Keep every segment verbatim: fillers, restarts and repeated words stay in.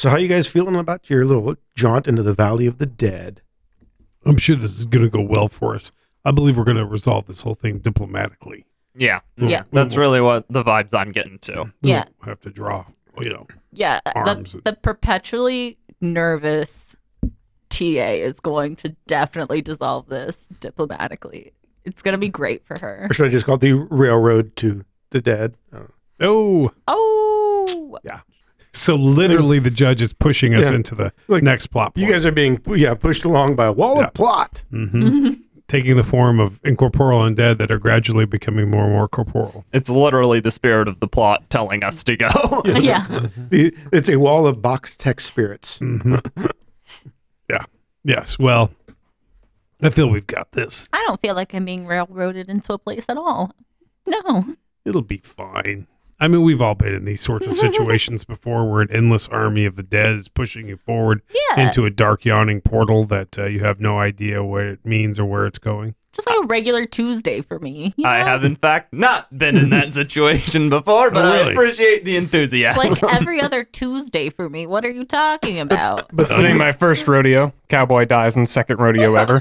So how you guys feeling about your little jaunt into the Valley of the Dead? I'm sure this is going to go well for us. I believe we're going to resolve this whole thing diplomatically. Yeah. We'll, yeah. We'll, that's we'll, really what the vibes I'm getting to. We yeah. We'll have to draw, you know. Yeah. Arms the, and... the perpetually nervous T A is going to definitely dissolve this diplomatically. It's going to be great for her. Or should I just call it the Railroad to the Dead? Oh. Oh. Oh. Yeah. So literally the judge is pushing us yeah. into the like, next plot point. You guys are being yeah pushed along by a wall yeah. of plot. Mm-hmm. Mm-hmm. Taking the form of incorporeal undead that are gradually becoming more and more corporeal. It's literally the spirit of the plot telling us to go. yeah. yeah. The, it's a wall of box tech spirits. Mm-hmm. yeah. Yes. Well, I feel we've got this. I don't feel like I'm being railroaded into a place at all. No. It'll be fine. I mean, we've all been in these sorts of situations before where an endless army of the dead is pushing you forward yeah. into a dark, yawning portal that uh, you have no idea what it means or where it's going. Just like a regular Tuesday for me. You know? I have, in fact, not been in that situation before, but oh, really? I appreciate the enthusiasm. It's like every other Tuesday for me. What are you talking about? But this ain't my first rodeo. Cowboy dies in second rodeo ever.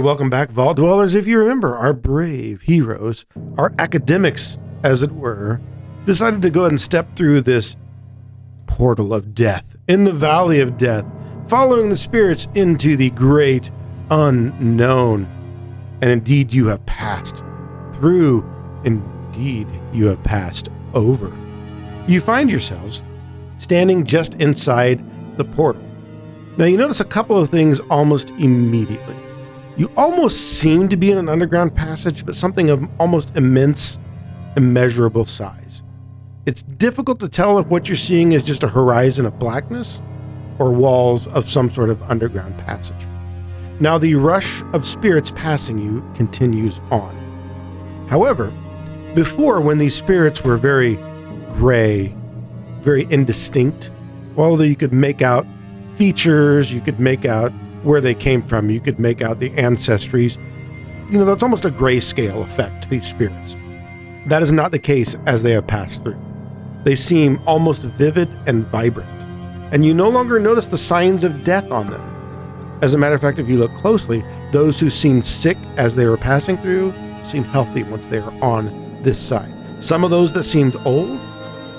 Welcome back, Vault Dwellers. If you remember, our brave heroes, our academics, as it were, decided to go ahead and step through this portal of death in the Valley of Death, following the spirits into the great unknown. And indeed, you have passed through. Indeed, you have passed over. You find yourselves standing just inside the portal. Now, you notice a couple of things almost immediately. You almost seem to be in an underground passage, but something of almost immense, immeasurable size. It's difficult to tell if what you're seeing is just a horizon of blackness or walls of some sort of underground passage. Now, the rush of spirits passing you continues on. However, before, when these spirits were very gray, very indistinct, although you could make out features, you could make out where they came from, you could make out the ancestries. You know, that's almost a grayscale effect to these spirits. That is not the case as they have passed through. They seem almost vivid and vibrant, and you no longer notice the signs of death on them. As a matter of fact, if you look closely, those who seemed sick as they were passing through seem healthy once they are on this side. Some of those that seemed old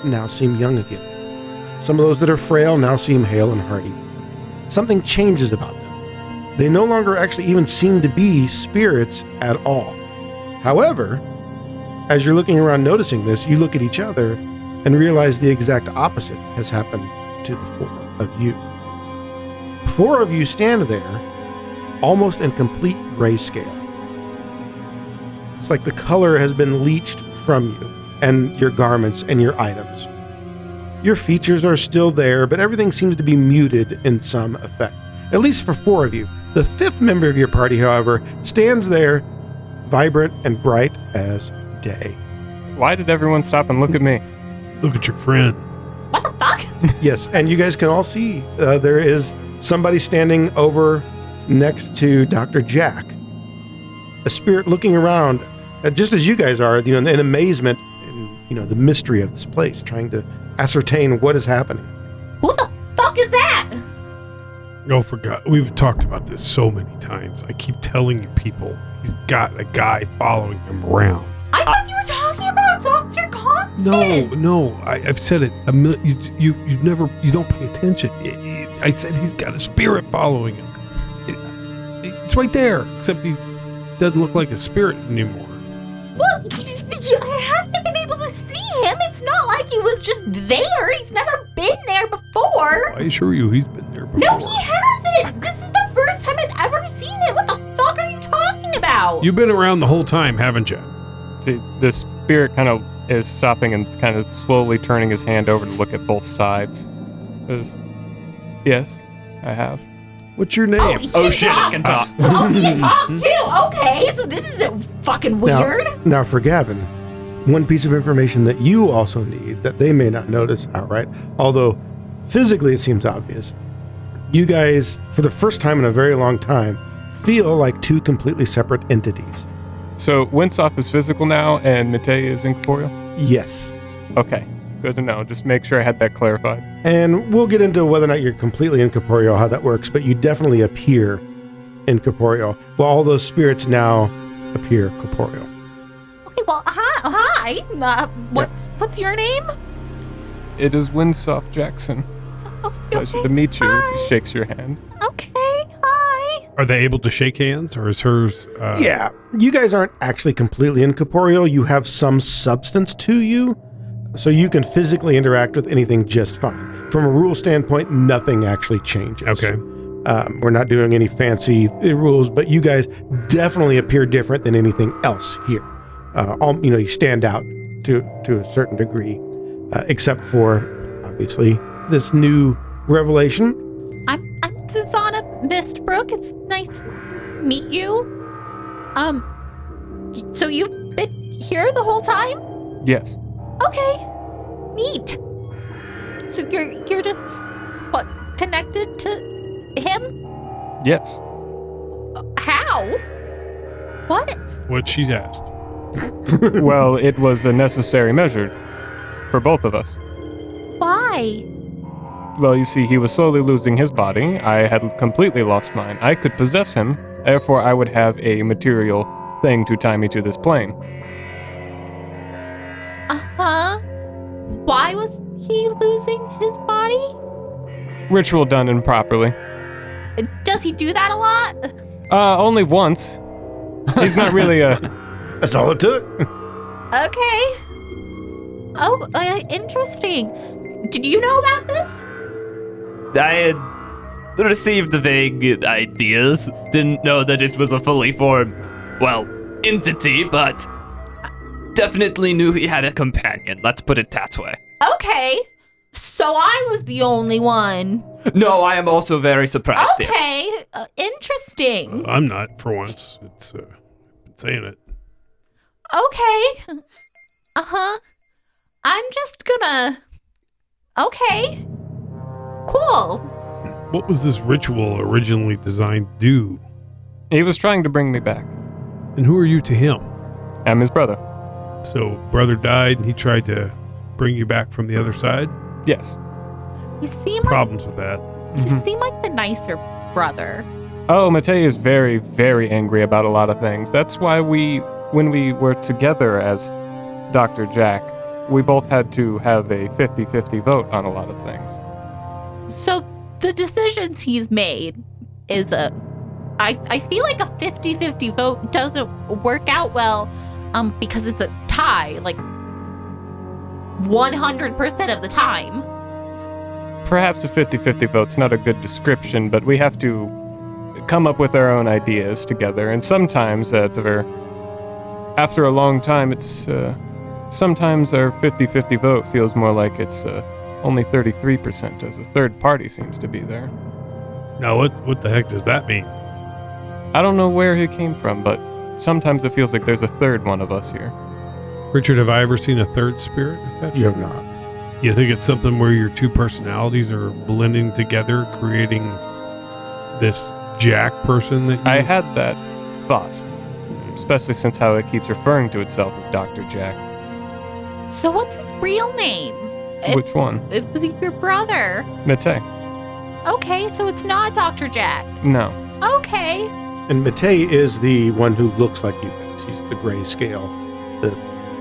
now seem young again. Some of those that are frail now seem hale and hearty. Something changes about them. They no longer actually even seem to be spirits at all. However, as you're looking around noticing this, you look at each other and realize the exact opposite has happened to the four of you. Four of you stand there, almost in complete grayscale. It's like the color has been leached from you and your garments and your items. Your features are still there, but everything seems to be muted in some effect, at least for four of you. The fifth member of your party, however, stands there, vibrant and bright as day. Why did everyone stop and look at me? Look at your friend. What the fuck? Yes, and you guys can all see uh, there is somebody standing over next to Doctor Jack. A spirit looking around, uh, just as you guys are, you know, in amazement, and you know, the mystery of this place, trying to ascertain what is happening. Who the fuck is that? Oh, for God. We've talked about this so many times. I keep telling you people, he's got a guy following him around. I thought I, you were talking about Doctor Constant. No, no. I, I've said it. A mil- you, you, you never, you don't pay attention. It, it, I said he's got a spirit following him. It, it, it's right there, except he doesn't look like a spirit anymore. Well, I haven't been able to see him. It's not like he was just there. He's never been there before. I assure you he's been there before. No, he hasn't. This is the first time I've ever seen it. What the fuck are you talking about? You've been around the whole time, haven't you? See, the spirit kind of is stopping and kind of slowly turning his hand over to look at both sides. Yes, I have. What's your name? Oh, he oh shit, I can talk. Oh, he can talk too. Okay, so this isn't fucking weird. Now, now for Gavin, one piece of information that you also need that they may not notice outright, although physically it seems obvious. You guys, for the first time in a very long time, feel like two completely separate entities. So Winsoth is physical now and Matei is incorporeal? Yes. Okay. Good to know. Just make sure I had that clarified. And we'll get into whether or not you're completely incorporeal, how that works, but you definitely appear incorporeal. Well, all those spirits now appear corporeal. Okay, well, hi. hi. Uh, what's, yeah. what's your name? It is Winsoth Jackson. Oh, pleasure okay. to meet you hi. as he shakes your hand. Okay. Are they able to shake hands, or is hers... Uh... Yeah, you guys aren't actually completely incorporeal. You have some substance to you, so you can physically interact with anything just fine. From a rule standpoint, nothing actually changes. Okay. Um, we're not doing any fancy rules, but you guys definitely appear different than anything else here. Uh, all, you know, you stand out to, to a certain degree, uh, except for, obviously, this new revelation. I'm, I'm Tsarina Mistbrook. It's nice to meet you. Um, so you've been here the whole time? Yes. Okay. Neat. So you're you're just what connected to him? Yes. How? What? What she asked. Well, it was a necessary measure for both of us. Why? Well, you see, he was slowly losing his body. I had completely lost mine. I could possess him, therefore I would have a material thing to tie me to this plane. Uh-huh. Why was he losing his body? Ritual done improperly. Does he do that a lot? Uh, only once. He's not really a... That's all it took. Okay. Oh, uh, interesting. Did you know about this? I had received vague ideas, didn't know that it was a fully formed, well, entity, but definitely knew he had a companion, let's put it that way. Okay, so I was the only one. No, I am also very surprised. Okay, uh, interesting. Uh, I'm not, for once. It's, uh, saying it. Okay, uh-huh. I'm just gonna, okay. Cool. What was this ritual originally designed to do? He was trying to bring me back. And who are you to him? I'm his brother. So brother died and he tried to bring you back from the other side? Yes. You seem problems like, with that. You mm-hmm. seem like the nicer brother. Oh, Matei is very, very angry about a lot of things. That's why we, when we were together as Doctor Jack, we both had to have a fifty-fifty vote on a lot of things. So the decisions he's made is a, I, I feel like a fifty-fifty vote doesn't work out well um, because it's a tie, like one hundred percent of the time. Perhaps a fifty-fifty vote's not a good description, but we have to come up with our own ideas together. And sometimes after, after a long time, it's, uh, sometimes our fifty-fifty vote feels more like it's uh, only thirty-three percent as a third party seems to be there. Now, what, what the heck does that mean? I don't know where he came from, but sometimes it feels like there's a third one of us here. Richard, have I ever seen a third spirit? You have not. You think it's something where your two personalities are blending together, creating this Jack person that you... I had that thought, especially since how it keeps referring to itself as Doctor Jack. So what's his real name? If, Which one? It was your brother. Matei. Okay, so it's not Doctor Jack. No. Okay. And Matei is the one who looks like you guys. He's the grayscale, the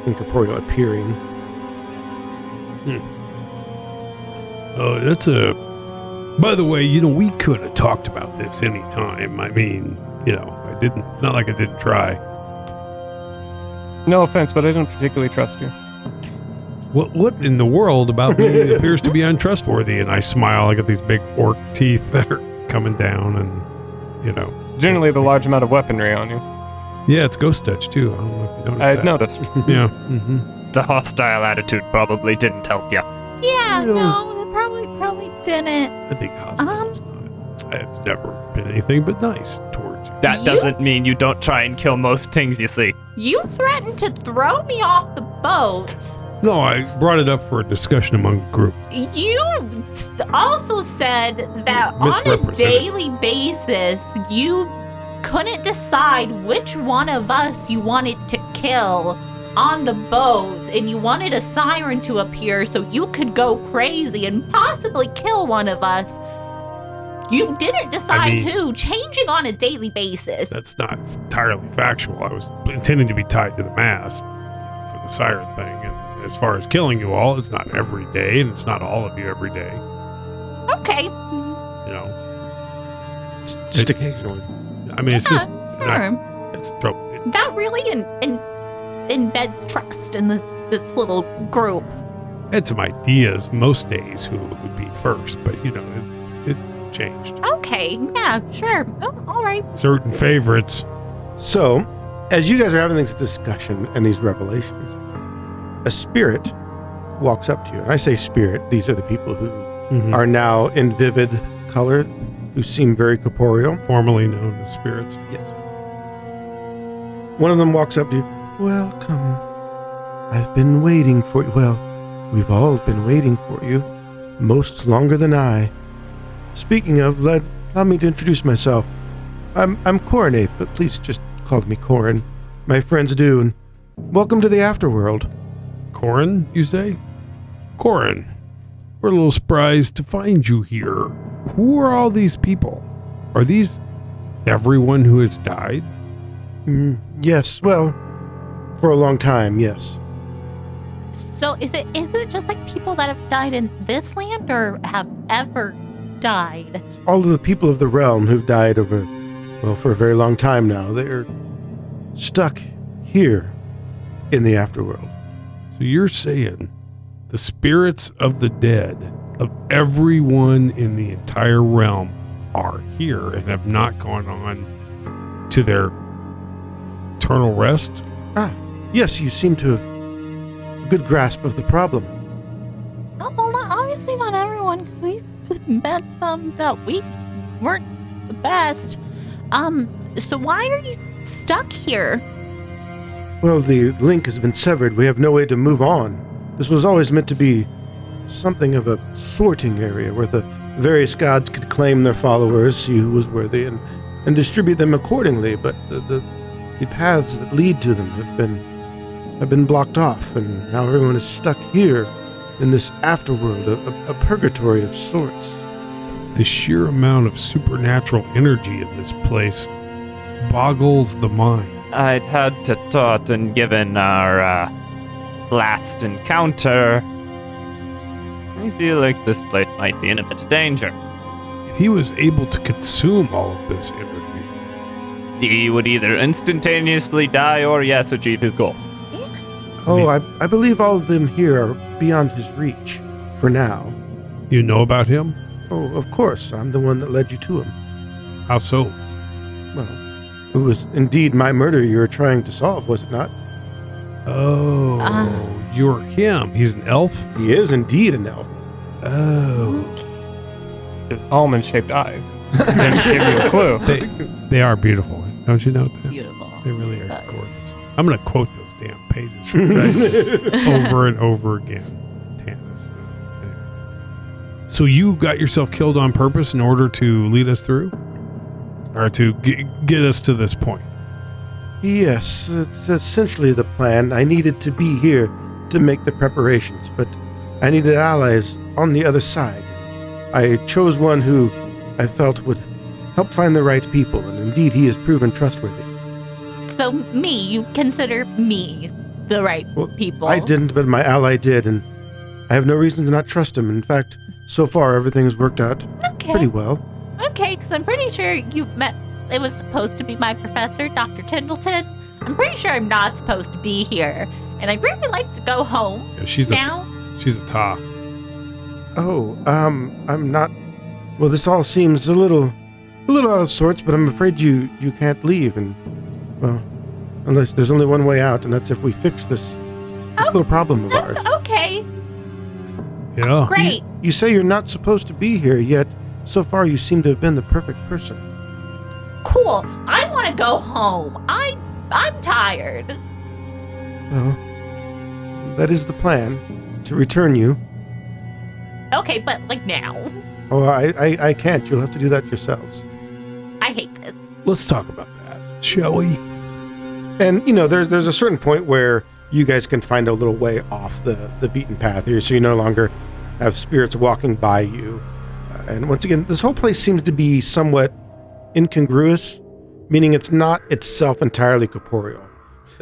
incorporeal appearing. Hmm. Oh, that's a... By the way, you know, we could have talked about this any time. I mean, you know, I didn't... It's not like I didn't try. No offense, but I didn't particularly trust you. what what in the world about me appears to be untrustworthy? And I smile. I got these big orc teeth that are coming down, and, you know. Generally the large amount of weaponry on you. Yeah, it's ghost touch, too. I don't know if you noticed I that. noticed. Yeah. Mm-hmm. The hostile attitude probably didn't help you. Yeah, it was, no, it probably probably didn't. I think hostile is not. I've never been anything but nice towards you. That you? Doesn't mean you don't try and kill most things you see. You threatened to throw me off the boat. No, I brought it up for a discussion among the group. You also said that on a daily basis, you couldn't decide which one of us you wanted to kill on the boat, and you wanted a siren to appear so you could go crazy and possibly kill one of us. You didn't decide I mean, who, changing on a daily basis. That's not entirely factual. I was intending to be tied to the mast for the siren thing. And as far as killing you all, it's not every day, and it's not all of you every day. Okay. You know. Just, just it, occasionally. I mean, yeah, it's just... Sure. Not, it's probably, that really in, in, embeds trust in this, this little group. I had some ideas most days who would be first, but, you know, it... it changed. Okay, yeah, sure. Oh, all right. Certain favorites. So, as you guys are having this discussion and these revelations, a spirit walks up to you. And I say spirit, these are the people who mm-hmm. are now in vivid color, who seem very corporeal. Formerly known as spirits. Yes. One of them walks up to you. Welcome. I've been waiting for you. Well, we've all been waiting for you. Most longer than I. Speaking of, let, allow me to introduce myself. I'm I'm Corin, but please just call me Corin. My friends do, and welcome to the afterworld. Corin, you say? Corin, we're a little surprised to find you here. Who are all these people? Are these everyone who has died? Mm, yes, well, for a long time, yes. So is it is it just like people that have died in this land, or have ever died? All of the people of the realm who've died over, well, for a very long time now, they're stuck here in the afterworld. So you're saying the spirits of the dead of everyone in the entire realm are here and have not gone on to their eternal rest? Ah, yes, you seem to have a good grasp of the problem. Oh, well, not, obviously not everyone, because we met some that we weren't the best. Um, so why are you stuck here? Well, the link has been severed. We have no way to move on. This was always meant to be something of a sorting area where the various gods could claim their followers, see who was worthy, and, and distribute them accordingly. But the, the the paths that lead to them have been have been blocked off, and now everyone is stuck here. In this afterworld, a, a, a purgatory of sorts. The sheer amount of supernatural energy in this place boggles the mind. I'd had to thought, and given our uh, last encounter, I feel like this place might be in a bit of danger. If he was able to consume all of this energy, he would either instantaneously die or, yes, achieve his goal. Oh, I, I believe all of them here are beyond his reach, for now. You know about him? Oh, of course. I'm the one that led you to him. How so? Well, it was indeed my murder you were trying to solve, was it not? Oh, uh, you're him. He's an elf? He is indeed an elf. Oh. There's almond-shaped eyes. Didn't give you a clue. They, they are beautiful. Don't you know that? Beautiful. They really are gorgeous. I'm going to quote those damn pages from over and over again. Tannis. So you got yourself killed on purpose in order to lead us through? Or to g- get us to this point? Yes, it's essentially the plan. I needed to be here to make the preparations, but I needed allies on the other side. I chose one who I felt would help find the right people, and indeed he has proven trustworthy. So me, you consider me the right well, people. I didn't, but my ally did, and I have no reason to not trust him. In fact, so far, everything's worked out okay. pretty well. Okay, because I'm pretty sure you've met, it was supposed to be my professor, Doctor Tindleton. I'm pretty sure I'm not supposed to be here. and I'd really like to go home. Yeah, she's now. A, she's a top. Oh, um, I'm not. Well, this all seems a little, a little out of sorts, but I'm afraid you you can't leave, and well, unless there's only one way out, and that's if we fix this this oh, little problem of ours. Okay. Yeah. Great. You, you say you're not supposed to be here yet. So far, you seem to have been the perfect person. Cool. I want to go home. I I'm tired. Well, that is the plan, to return you. Okay, but like now. Oh, I, I, I can't. You'll have to do that yourselves. I hate this. Let's talk about that, shall we? And, you know, there's there's a certain point where you guys can find a little way off the, the beaten path here, so you no longer have spirits walking by you. Uh, and once again, this whole place seems to be somewhat incongruous, meaning it's not itself entirely corporeal.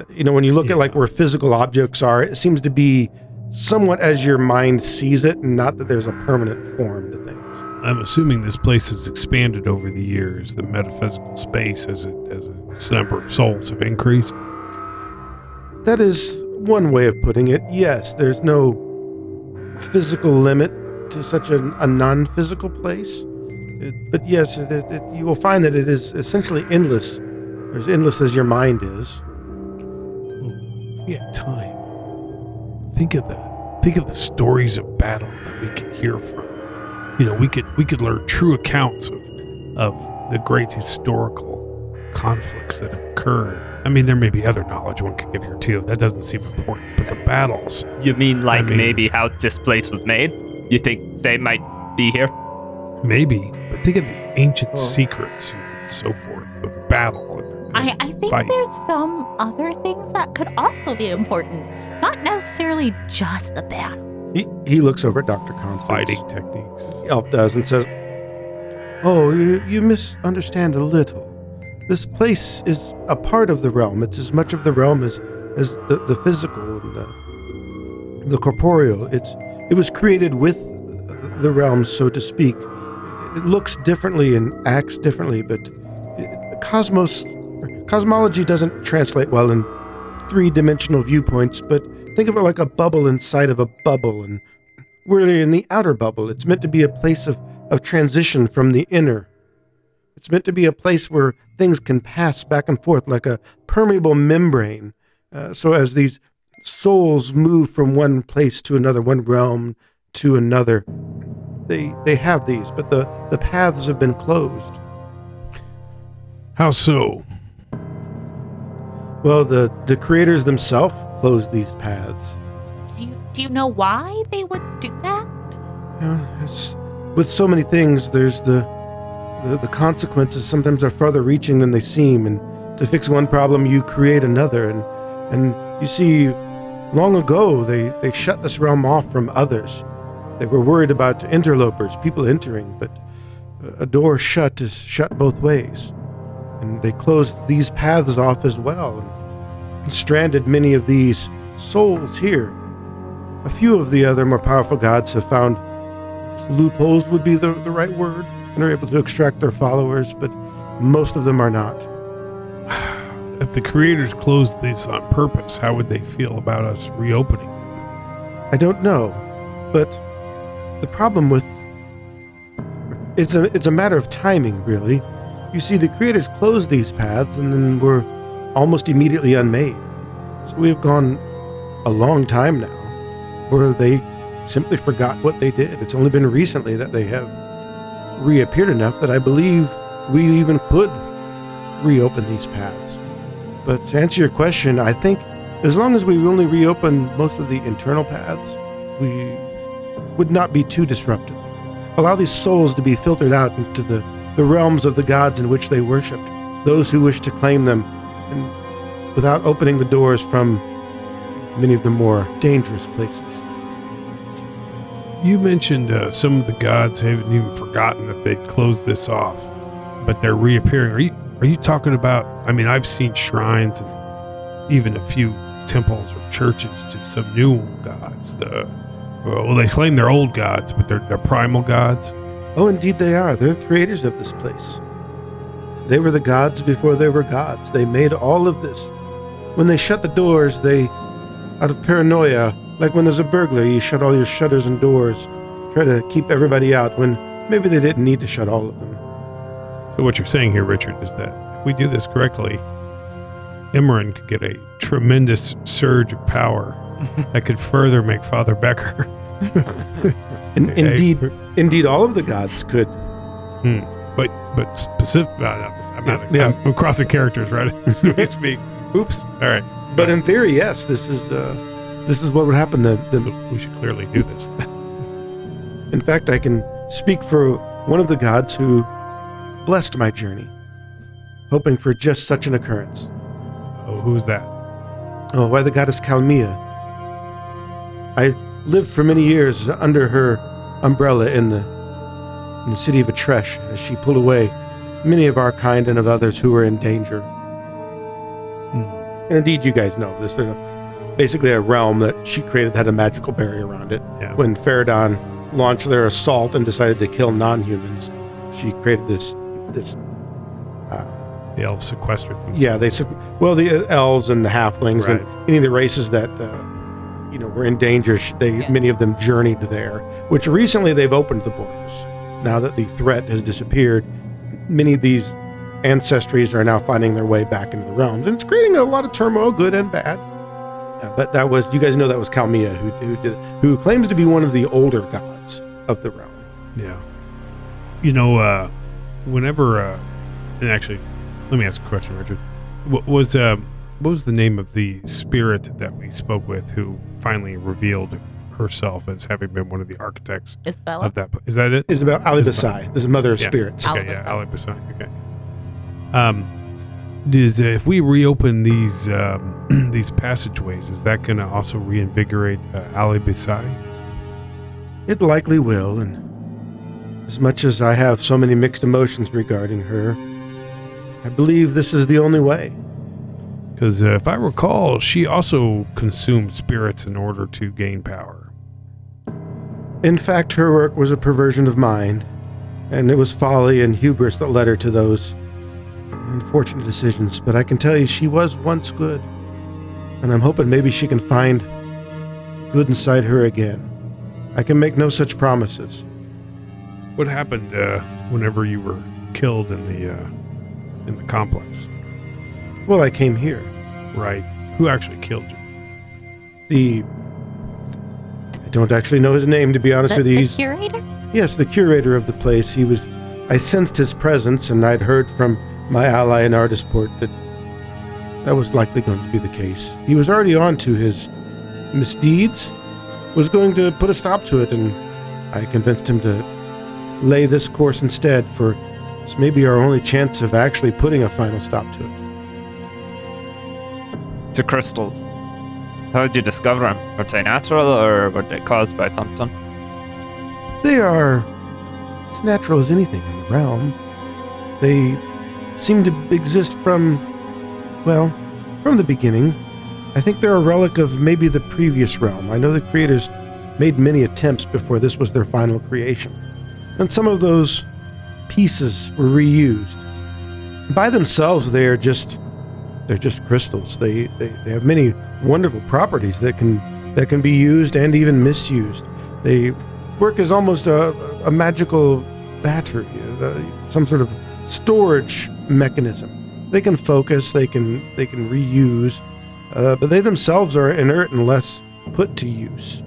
You know, when you look yeah. at like where physical objects are, it seems to be somewhat as your mind sees it, and not that there's a permanent form to things. I'm assuming this place has expanded over the years, the metaphysical space, as it as its number of souls have increased. That is one way of putting it, yes. There's no physical limit to such a, a non-physical place. It, but yes, it, it, you will find that it is essentially endless, or as endless as your mind is. Yeah, time. Think of the think of the stories of battle that we could hear from. You know, we could we could learn true accounts of of the great historical conflicts that have occurred. I mean, there may be other knowledge one could get here too. That doesn't seem important, but the battles. You mean like I mean, maybe how this place was made? You think they might be here? Maybe, but think of the ancient oh. secrets and so forth of battle. And, and I, I think fight. There's some other things that could also be important, not necessarily just the battle. He, he looks over at Doctor Constance. Fighting techniques. Elf does and says, "Oh, you, you misunderstand a little. This place is a part of the realm. It's as much of the realm as, as the, the physical and the, the corporeal. It's it was created with the realm, so to speak. It looks differently and acts differently, but cosmos, cosmology doesn't translate well in three-dimensional viewpoints, but think of it like a bubble inside of a bubble, and we're in the outer bubble. It's meant to be a place of, of transition from the inner. It's meant to be a place where things can pass back and forth like a permeable membrane. Uh, so as these souls move from one place to another, one realm to another, They they have these, but the, the paths have been closed." How so? Well, the, the creators themselves closed these paths. Do you, do you know why they would do that? Yeah, it's, with so many things, there's the, the the consequences sometimes are further reaching than they seem, and to fix one problem, you create another. And and you see, long ago, they, they shut this realm off from others. They were worried about interlopers, people entering, but a door shut is shut both ways. And they closed these paths off as well, and stranded many of these souls here. A few of the other more powerful gods have found loopholes would be the, the right word, and are able to extract their followers, but most of them are not. If the creators closed this on purpose, how would they feel about us reopening? I don't know, but the problem with it's a it's a matter of timing, really. You see, the creators closed these paths, and then were almost immediately unmade. So we've gone a long time now, where they simply forgot what they did. It's only been recently that they have reappeared enough that I believe we even could reopen these paths. But to answer your question, I think as long as we only reopen most of the internal paths, we would not be too disruptive. Allow these souls to be filtered out into the, the realms of the gods in which they worshipped, those who wish to claim them, and without opening the doors from many of the more dangerous places. You mentioned uh, some of the gods haven't even forgotten that they'd closed this off, but they're reappearing. Are you, are you talking about, I mean, I've seen shrines and even a few temples or churches to some new gods, the Well, they claim they're old gods, but they're, they're primal gods. Oh, indeed they are. They're creators of this place. They were the gods before they were gods. They made all of this. When they shut the doors, they out of paranoia, like when there's a burglar, you shut all your shutters and doors, try to keep everybody out when maybe they didn't need to shut all of them. So what you're saying here, Richard, is that if we do this correctly, Imran could get a tremendous surge of power that could further make Father Becker. in, indeed, indeed, all of the gods could. Hmm. But but specific. Uh, I'm, not, yeah. I'm, I'm crossing characters, right? Speak. Oops. All right. But in theory, yes, this is uh, this is what would happen. The, the we should clearly do this. In fact, I can speak for one of the gods who blessed my journey, hoping for just such an occurrence. Oh, who's that? Oh, why, the goddess Kalmia. I lived for many years under her umbrella in the in the city of Atresh as she pulled away many of our kind and of others who were in danger. And indeed, you guys know this. There's a, basically a realm that she created that had a magical barrier around it. Yeah. When Feridon launched their assault and decided to kill non-humans, she created this... this. Uh, the elves sequestered themselves. Yeah, they... Well, the elves and the halflings, right, and any of the races that uh, you know were in danger, they yeah. many of them journeyed there, which recently they've opened the borders. Now that the threat has disappeared, many of these... ancestries are now finding their way back into the realms, and it's creating a lot of turmoil, good and bad. Yeah, but that was, you guys know, that was Kalmia who who, did, who claims to be one of the older gods of the realm. Yeah, you know, uh, whenever uh, and actually, let me ask a question, Richard. What was uh, what was the name of the spirit that we spoke with who finally revealed herself as having been one of the architects Isabella? Of that? Is that it? Isabella Ali Besai, this is Mother of yeah. Spirits. Okay, Al-Besai. yeah, Ali Besai. Okay. Um, is uh, if we reopen these um, these passageways, is that going to also reinvigorate uh, Ali Besai? It likely will, and as much as I have so many mixed emotions regarding her, I believe this is the only way. Because uh, if I recall, she also consumed spirits in order to gain power. In fact, her work was a perversion of mind, and it was folly and hubris that led her to those unfortunate decisions, but I can tell you she was once good, and I'm hoping maybe she can find good inside her again. I can make no such promises. What happened uh, whenever you were killed in the uh, in the complex? Well, I came here. Right. Who actually killed you? The... I don't actually know his name, to be honest the, with you. The curator? Yes, the curator of the place. He was... I sensed his presence, and I'd heard from my ally in Artisport that that was likely going to be the case. He was already on to his misdeeds, was going to put a stop to it, and I convinced him to lay this course instead, for it's maybe our only chance of actually putting a final stop to it. To crystals. How did you discover them? Were they natural, or were they caused by something? They are as natural as anything in the realm. They... seem to exist from, well, from the beginning. I think they're a relic of maybe the previous realm. I know the creators made many attempts before this was their final creation, and some of those pieces were reused. By themselves, they are just, they're just crystals. They, they, they have many wonderful properties that can that can be used and even misused. They work as almost a, a magical battery, uh, some sort of storage mechanism. They can focus, they can they can reuse, uh, but they themselves are inert unless put to use.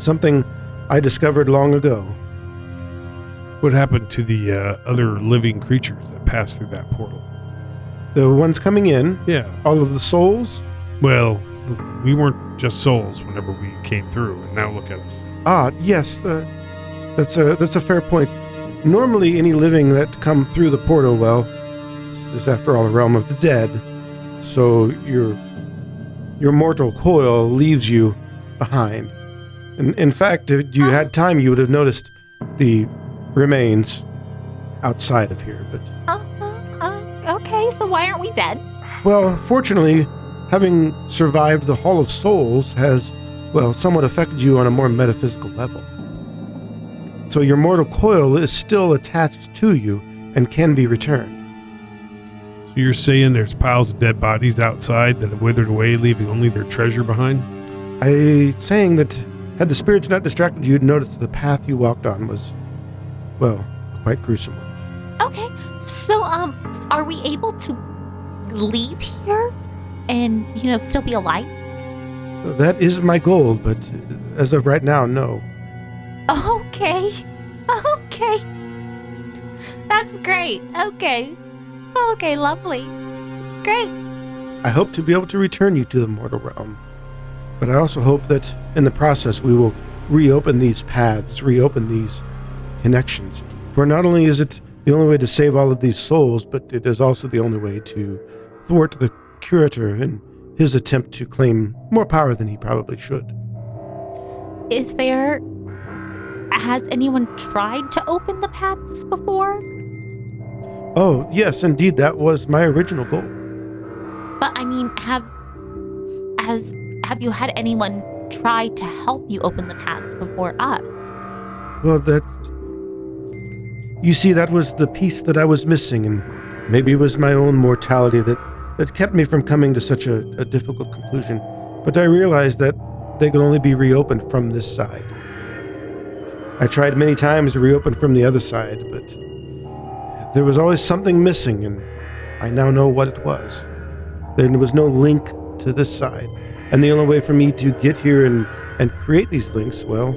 Something I discovered long ago. What happened to the uh, other living creatures that passed through that portal? The ones coming in? Yeah. All of the souls? Well, we weren't just souls whenever we came through, and now look at us. Ah, yes, uh, that's a that's a fair point. Normally, any living that come through the portal, well, is after all a realm of the dead, so your your mortal coil leaves you behind. And in fact, if you had time, you would have noticed the remains outside of here. But uh, uh, okay, so why aren't we dead? Well, fortunately, having survived the Hall of Souls has, well, somewhat affected you on a more metaphysical level. So your mortal coil is still attached to you and can be returned. So you're saying there's piles of dead bodies outside that have withered away, leaving only their treasure behind? I'm saying that had the spirits not distracted you, you'd notice that the path you walked on was, well, quite gruesome. Okay, so um, are we able to leave here and, you know, still be alive? That is my goal, but as of right now, no. Okay, okay. That's great, okay. Okay, lovely. Great. I hope to be able to return you to the mortal realm. But I also hope that in the process we will reopen these paths, reopen these connections. For not only is it the only way to save all of these souls, but it is also the only way to thwart the Curator in his attempt to claim more power than he probably should. Is there... Has anyone tried to open the paths before? Oh, yes, indeed, that was my original goal. But, I mean, have has have you had anyone try to help you open the paths before us? Well, that... You see, that was the piece that I was missing, and maybe it was my own mortality that, that kept me from coming to such a, a difficult conclusion. But I realized that they could only be reopened from this side. I tried many times to reopen from the other side, but... There was always something missing, and I now know what it was. There was no link to this side, and the only way for me to get here and, and create these links, well,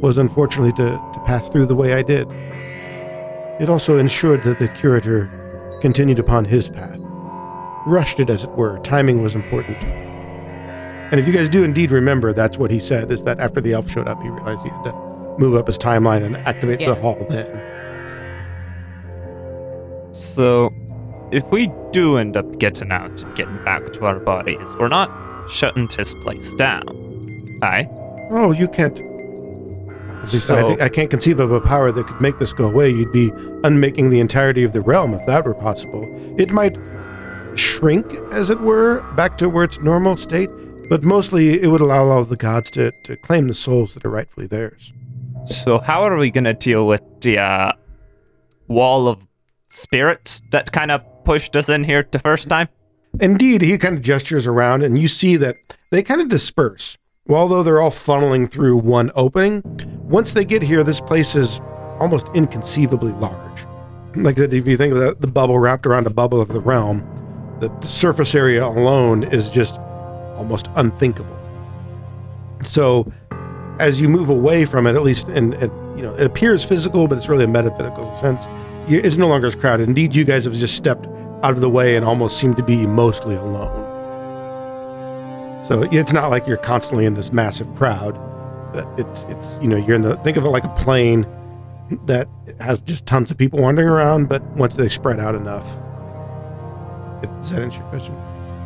was unfortunately to, to pass through the way I did. It also ensured that the Curator continued upon his path. Rushed it, as it were. Timing was important. And if you guys do indeed remember, that's what he said, is that after the elf showed up, he realized he had to move up his timeline and activate yeah. the hall then. So, if we do end up getting out and getting back to our bodies, we're not shutting this place down, aye? Oh, you can't. At least so, I, I can't conceive of a power that could make this go away. You'd be unmaking the entirety of the realm if that were possible. It might shrink, as it were, back to where its normal state, but mostly it would allow all the gods to, to claim the souls that are rightfully theirs. So how are we going to deal with the uh, wall of spirits that kind of pushed us in here the first time? Indeed, he kind of gestures around, and you see that they kind of disperse. Well, although they're all funneling through one opening, once they get here, this place is almost inconceivably large. Like, that, if you think of the, the bubble wrapped around a bubble of the realm, the, the surface area alone is just almost unthinkable. So, as you move away from it, at least, and you know, it appears physical, but it's really a metaphysical sense. It's no longer as crowded. Indeed, you guys have just stepped out of the way and almost seem to be mostly alone. So it's not like you're constantly in this massive crowd. But it's, it's you know, you're in the, think of it like a plane that has just tons of people wandering around, but once they spread out enough. Does that answer your question?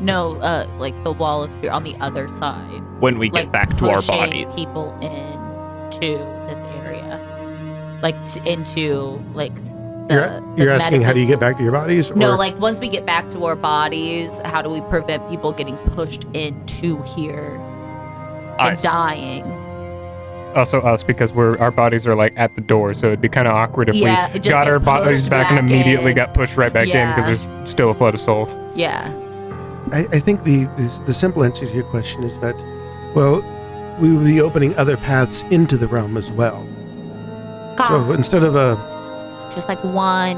No, uh, like the wall of spirit on the other side. When we get like back to our bodies. Pushing people into this area. Like, into, like... The, you're you're asking, how do you get back to your bodies? Or? No, like, once we get back to our bodies, how do we prevent people getting pushed into here and I, dying? Also us, because we're our bodies are, like, at the door, so it'd be kind of awkward if yeah, we got our bodies back, back and immediately in. got pushed right back yeah. in, because there's still a flood of souls. Yeah. I, I think the, the, the simple answer to your question is that, well, we will be opening other paths into the realm as well. God. So instead of a... Just like one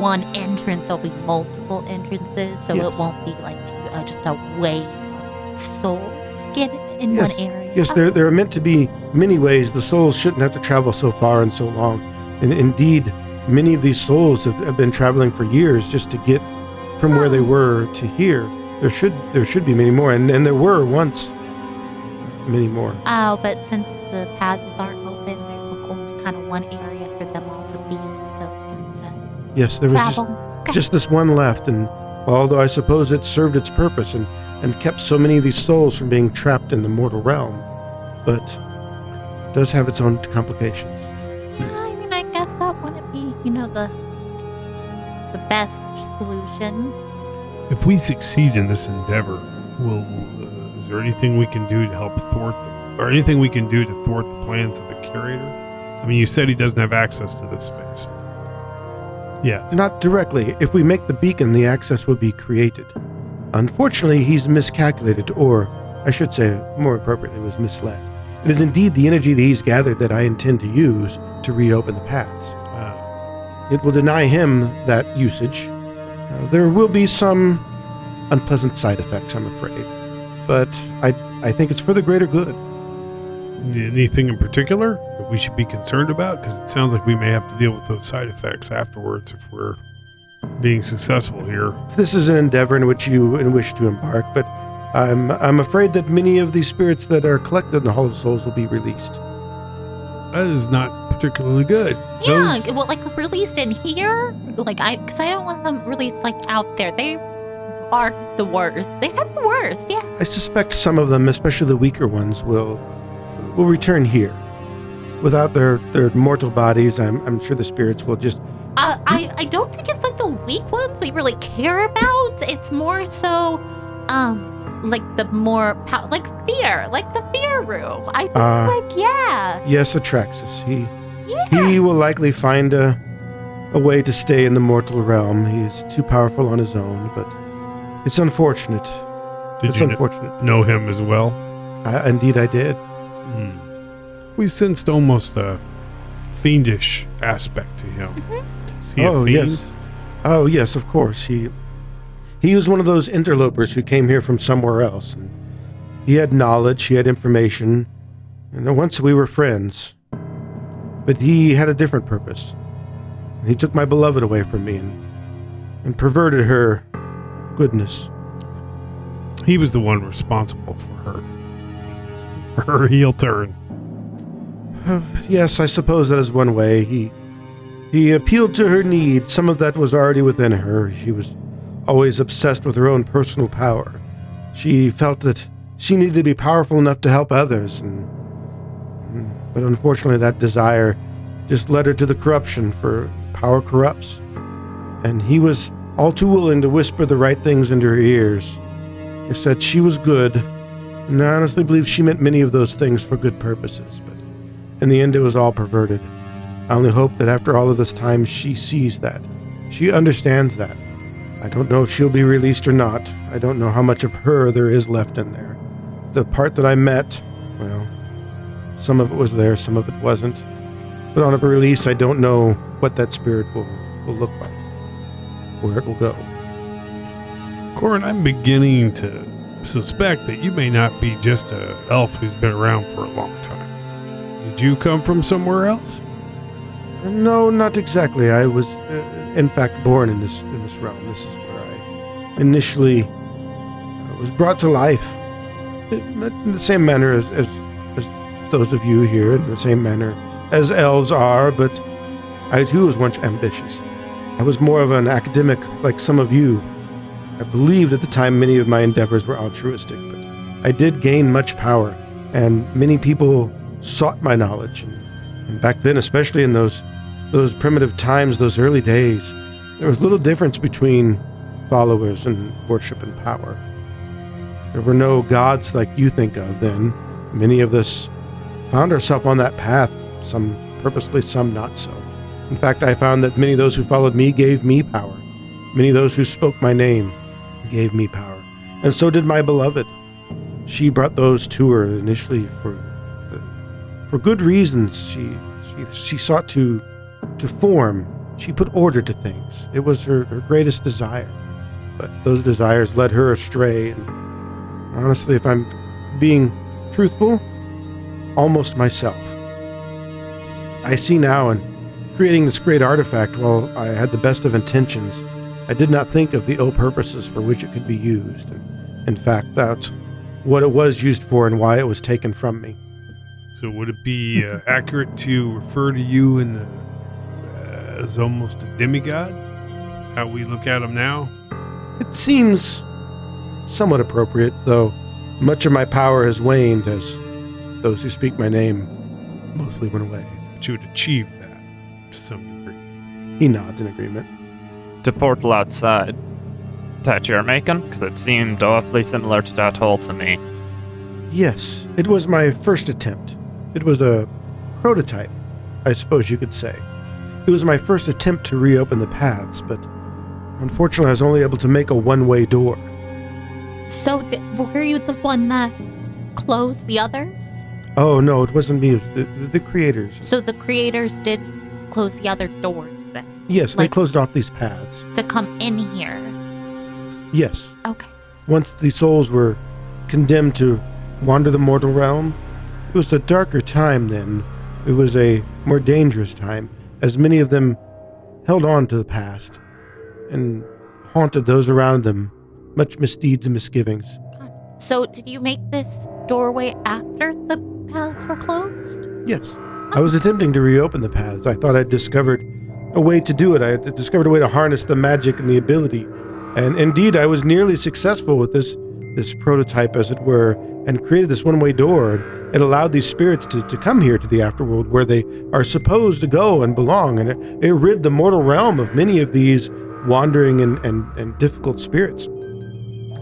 one entrance, there'll be multiple entrances, so yes. It won't be like uh, just a wave of souls get in yes. one area. Yes, there, there are meant to be many ways. The souls shouldn't have to travel so far and so long. And indeed, many of these souls have, have been traveling for years just to get from where they were to here. There should there should be many more, and, and there were once many more. Oh, but since the paths aren't open, there's only kind of one area. Yes, there was just, okay. just this one left, and although I suppose it served its purpose and, and kept so many of these souls from being trapped in the mortal realm, but it does have its own complications. I mean, I guess that wouldn't be, you know, the the best solution. If we succeed in this endeavor, will uh, is there anything we can do to help thwart, the, or anything we can do to thwart the plans of the Curator? I mean, you said he doesn't have access to this space. Yeah. Not directly. If we make the beacon, the access will be created. Unfortunately, he's miscalculated, or I should say, more appropriately, was misled. It is indeed the energy that he's gathered that I intend to use to reopen the paths. Ah. It will deny him that usage. Uh, there will be some unpleasant side effects, I'm afraid. But I, I think it's for the greater good. Anything in particular that we should be concerned about? Because it sounds like we may have to deal with those side effects afterwards if we're being successful here. This is an endeavor in which you wish to embark, but I'm I'm afraid that many of these spirits that are collected in the Hall of Souls will be released. That is not particularly good. Yeah, those... well, like released in here, like I, because I don't want them released like out there. They are the worst. They have the worst. Yeah. I suspect some of them, especially the weaker ones, will will return here. Without their their mortal bodies, I'm I'm sure the spirits will just. Uh, I I don't think it's like the weak ones we really care about. It's more so, um. like the more, pow- like fear, like the fear room. I think, uh, like, yeah. Yes, Atraxus. He yeah. he will likely find a, a way to stay in the mortal realm. He is too powerful on his own, but it's unfortunate. Did it's you unfortunate. Kn- know him as well? I, indeed, I did. Hmm. We sensed almost a fiendish aspect to him. Mm-hmm. Is he oh, a fiend? Yes. Oh, yes, of course. He... He was one of those interlopers who came here from somewhere else. And he had knowledge, he had information, and once we were friends. But he had a different purpose. And he took my beloved away from me and, and perverted her goodness. He was the one responsible for her. For her heel turn. Uh, yes, I suppose that is one way. He, he appealed to her need. Some of that was already within her. She was... always obsessed with her own personal power. She felt that she needed to be powerful enough to help others, and, but unfortunately that desire just led her to the corruption, for power corrupts. And he was all too willing to whisper the right things into her ears. He said she was good, and I honestly believe she meant many of those things for good purposes, but in the end it was all perverted. I only hope that after all of this time she sees that. She understands that. I don't know if she'll be released or not. I don't know how much of her there is left in there. The part that I met, well, some of it was there, some of it wasn't. But on a release, I don't know what that spirit will, will look like, where it will go. Corin, I'm beginning to suspect that you may not be just an elf who's been around for a long time. Did you come from somewhere else? No, not exactly. I was... Uh, in fact born in this in this realm. This is where I initially uh, was brought to life, in, in the same manner as, as, as those of you here, in the same manner as elves are, but I too was once ambitious. I was more of an academic like some of you. I believed at the time many of my endeavors were altruistic, but I did gain much power, and many people sought my knowledge, and, and back then, especially in those Those primitive times, those early days, there was little difference between followers and worship and power. There were no gods like you think of then. Many of us found ourselves on that path, some purposely, some not so. In fact, I found that many of those who followed me gave me power. Many of those who spoke my name gave me power. And so did my beloved. She brought those to her initially for for good reasons. She she, she sought to... to form. She put order to things. It was her, her greatest desire. But those desires led her astray, and honestly, if I'm being truthful, almost myself. I see now, in creating this great artifact, while I had the best of intentions, I did not think of the ill purposes for which it could be used. And in fact, that's what it was used for and why it was taken from me. So would it be uh, accurate to refer to you in the as almost a demigod, how we look at him now? It seems somewhat appropriate, though much of my power has waned as those who speak my name mostly went away. But you would achieve that to some degree. He nods in agreement. To portal outside, that you're making? Because it seemed awfully similar to that hole to me. Yes, it was my first attempt. It was a prototype, I suppose you could say. It was my first attempt to reopen the paths, but unfortunately I was only able to make a one-way door. So, di- were you the one that closed the others? Oh, no, it wasn't me. It was the, the, the creators. So the creators did close the other doors then? Yes, like, they closed off these paths. To come in here? Yes. Okay. Once the souls were condemned to wander the mortal realm, it was a darker time then. It was a more dangerous time, as many of them held on to the past and haunted those around them, much misdeeds and misgivings. So did you make this doorway after the paths were closed? Yes. I was attempting to reopen the paths. I thought I'd discovered a way to do it. I had discovered a way to harness the magic and the ability. And indeed, I was nearly successful with this this prototype, as it were, and created this one-way door. It allowed these spirits to, to come here to the afterworld, where they are supposed to go and belong. And it, it rid the mortal realm of many of these wandering and, and, and difficult spirits.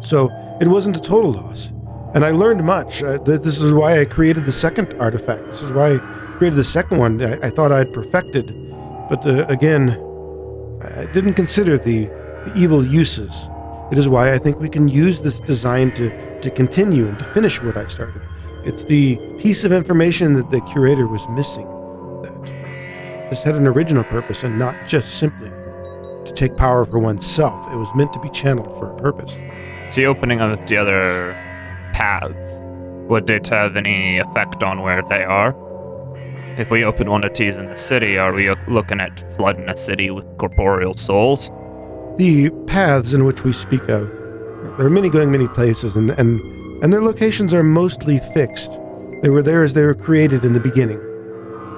So it wasn't a total loss. And I learned much. Uh, th- this is why I created the second artifact. This is why I created the second one. I, I thought I'd perfected. But uh, again, I didn't consider the, the evil uses. It is why I think we can use this design to, to continue and to finish what I started. It's the piece of information that the curator was missing. That this had an original purpose and not just simply to take power for oneself. It was meant to be channeled for a purpose. The opening of the other paths, would it have any effect on where they are? If we open one of these in the city, are we looking at flooding a city with corporeal souls? The paths in which we speak of, there are many going many places, and, and and their locations are mostly fixed. They were there as they were created in the beginning.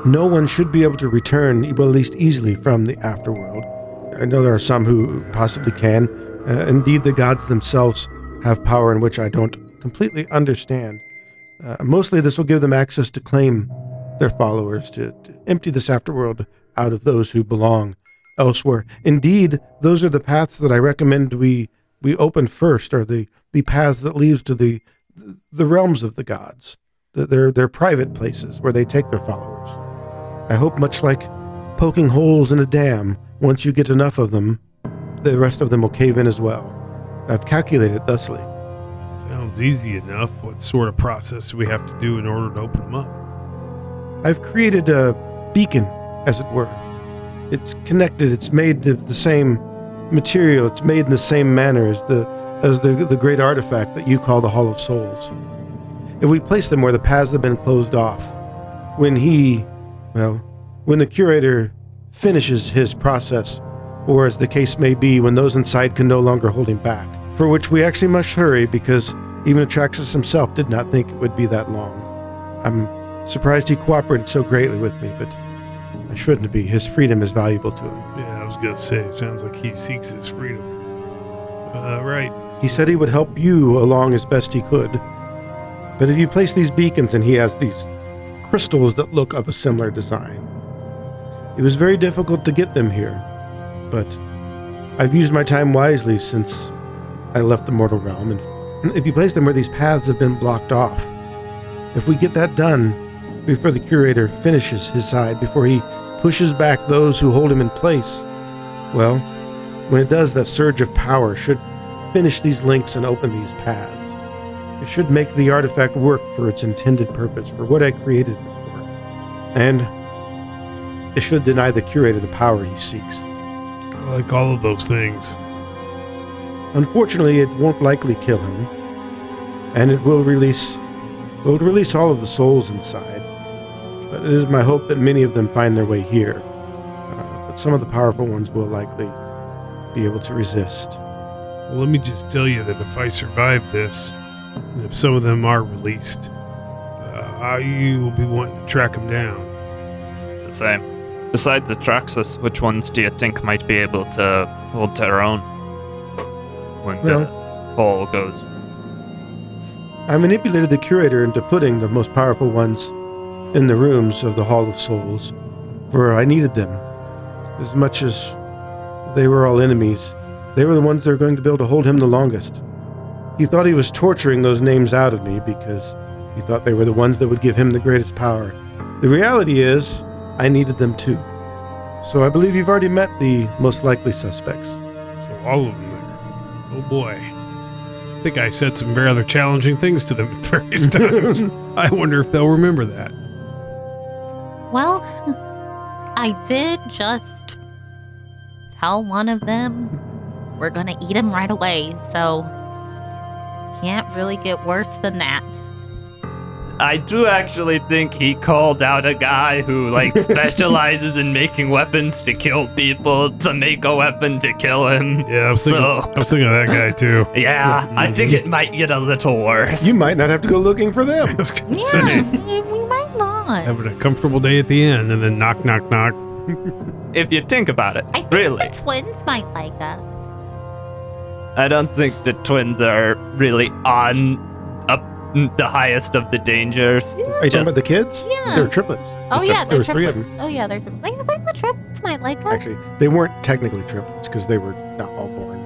No one should be able to return, well, at least easily, from the afterworld. I know there are some who possibly can. Uh, indeed, the gods themselves have power in which I don't completely understand. Uh, mostly this will give them access to claim their followers, to, to empty this afterworld out of those who belong elsewhere. Indeed, those are the paths that I recommend we we open first, are the, the paths that leads to the the realms of the gods, the, their, their private places where they take their followers. I hope, much like poking holes in a dam, once you get enough of them, the rest of them will cave in as well. I've calculated thusly. Sounds easy enough. What sort of process do we have to do in order to open them up? I've created a beacon, as it were. It's connected, it's made of the same material, it's made in the same manner as the as the, the great artifact that you call the Hall of Souls. If we place them where the paths have been closed off, when he, well, when the curator finishes his process, or as the case may be, when those inside can no longer hold him back, for which we actually must hurry, because even Atraxus himself did not think it would be that long. I'm surprised he cooperated so greatly with me, but I shouldn't be. His freedom is valuable to him. Yeah, I was going to say, it sounds like he seeks his freedom. Uh, right. He said he would help you along as best he could, but if you place these beacons, and he has these crystals that look of a similar design, it was very difficult to get them here. But I've used my time wisely since I left the mortal realm, and if you place them where these paths have been blocked off, if we get that done before the curator finishes his side, before he pushes back those who hold him in place, well, when it does, that surge of power should finish these links and open these paths. It should make the artifact work for its intended purpose, for what I created it for, and it should deny the curator the power he seeks. Like all of those things. Unfortunately, it won't likely kill him, and it will release, it will release all of the souls inside. But it is my hope that many of them find their way here. Uh, but some of the powerful ones will likely be able to resist. Well, let me just tell you that if I survive this, and if some of them are released, uh, I will be wanting to track them down. It's the same. Besides the Atraxus, which ones do you think might be able to hold their own when well, the ball goes? I manipulated the curator into putting the most powerful ones in the rooms of the Hall of Souls, for I needed them. As much as they were all enemies, they were the ones that were going to be able to hold him the longest. He thought he was torturing those names out of me because he thought they were the ones that would give him the greatest power. The reality is, I needed them too. So I believe you've already met the most likely suspects. So all of them there. Oh boy. I think I said some rather challenging things to them at various times. I wonder if they'll remember that. Well, I did just tell one of them we're going to eat him right away, so can't really get worse than that. I do actually think he called out a guy who, like, specializes in making weapons to kill people, to make a weapon to kill him. Yeah, I was, so, thinking, I was thinking of that guy, too. Yeah, mm-hmm. I think it might get a little worse. You might not have to go looking for them. I was gonna yeah, say, we might not. Having a comfortable day at the end, and then knock, knock, knock. If you think about it, I think really. The twins might like us. I don't think the twins are really on up the highest of the dangers. Yeah. Are you Just, talking about the kids? Yeah. They're triplets. Oh, the tri- yeah. There was triplets. Three of them. Oh, yeah. They're triplets. I think the triplets might like us. Actually, they weren't technically triplets because they were not all born.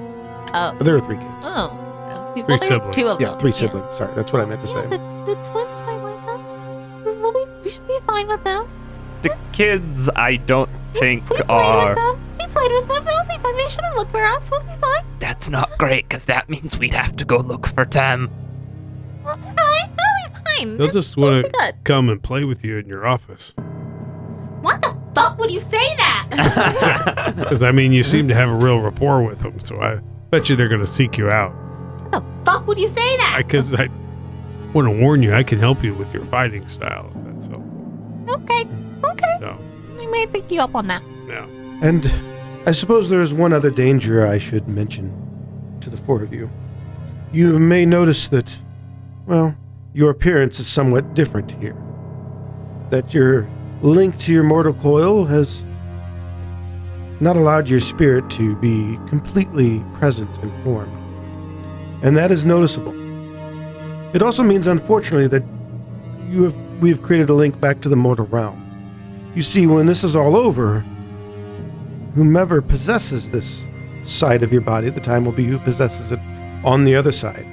Oh. But there were three kids. Oh. Well, three siblings. Two of them. Yeah, three siblings. Yeah. Sorry, that's what I meant to yeah, say. The, the twins might like us. We'll be, we should be fine with them. The kids, I don't we, think we are... With them. We played with them. We'll be fine. They shouldn't look for us. We'll be fine. That's not great because that means we'd have to go look for them. Hi, no, fine. They'll just want to come and play with you in your office. What the fuck would you say that? Because, I mean, you seem to have a real rapport with them, so I bet you they're going to seek you out. What the fuck would you say that? Because I, I want to warn you, I can help you with your fighting style, if that's helpful. Okay, okay. So, I may pick you up on that. Yeah. And I suppose there is one other danger I should mention to the four of you. You may notice that... Well, your appearance is somewhat different here. That your link to your mortal coil has not allowed your spirit to be completely present in form. And that is noticeable. It also means, unfortunately, that you have we have created a link back to the mortal realm. You see, when this is all over, whomever possesses this side of your body at the time will be who possesses it on the other side.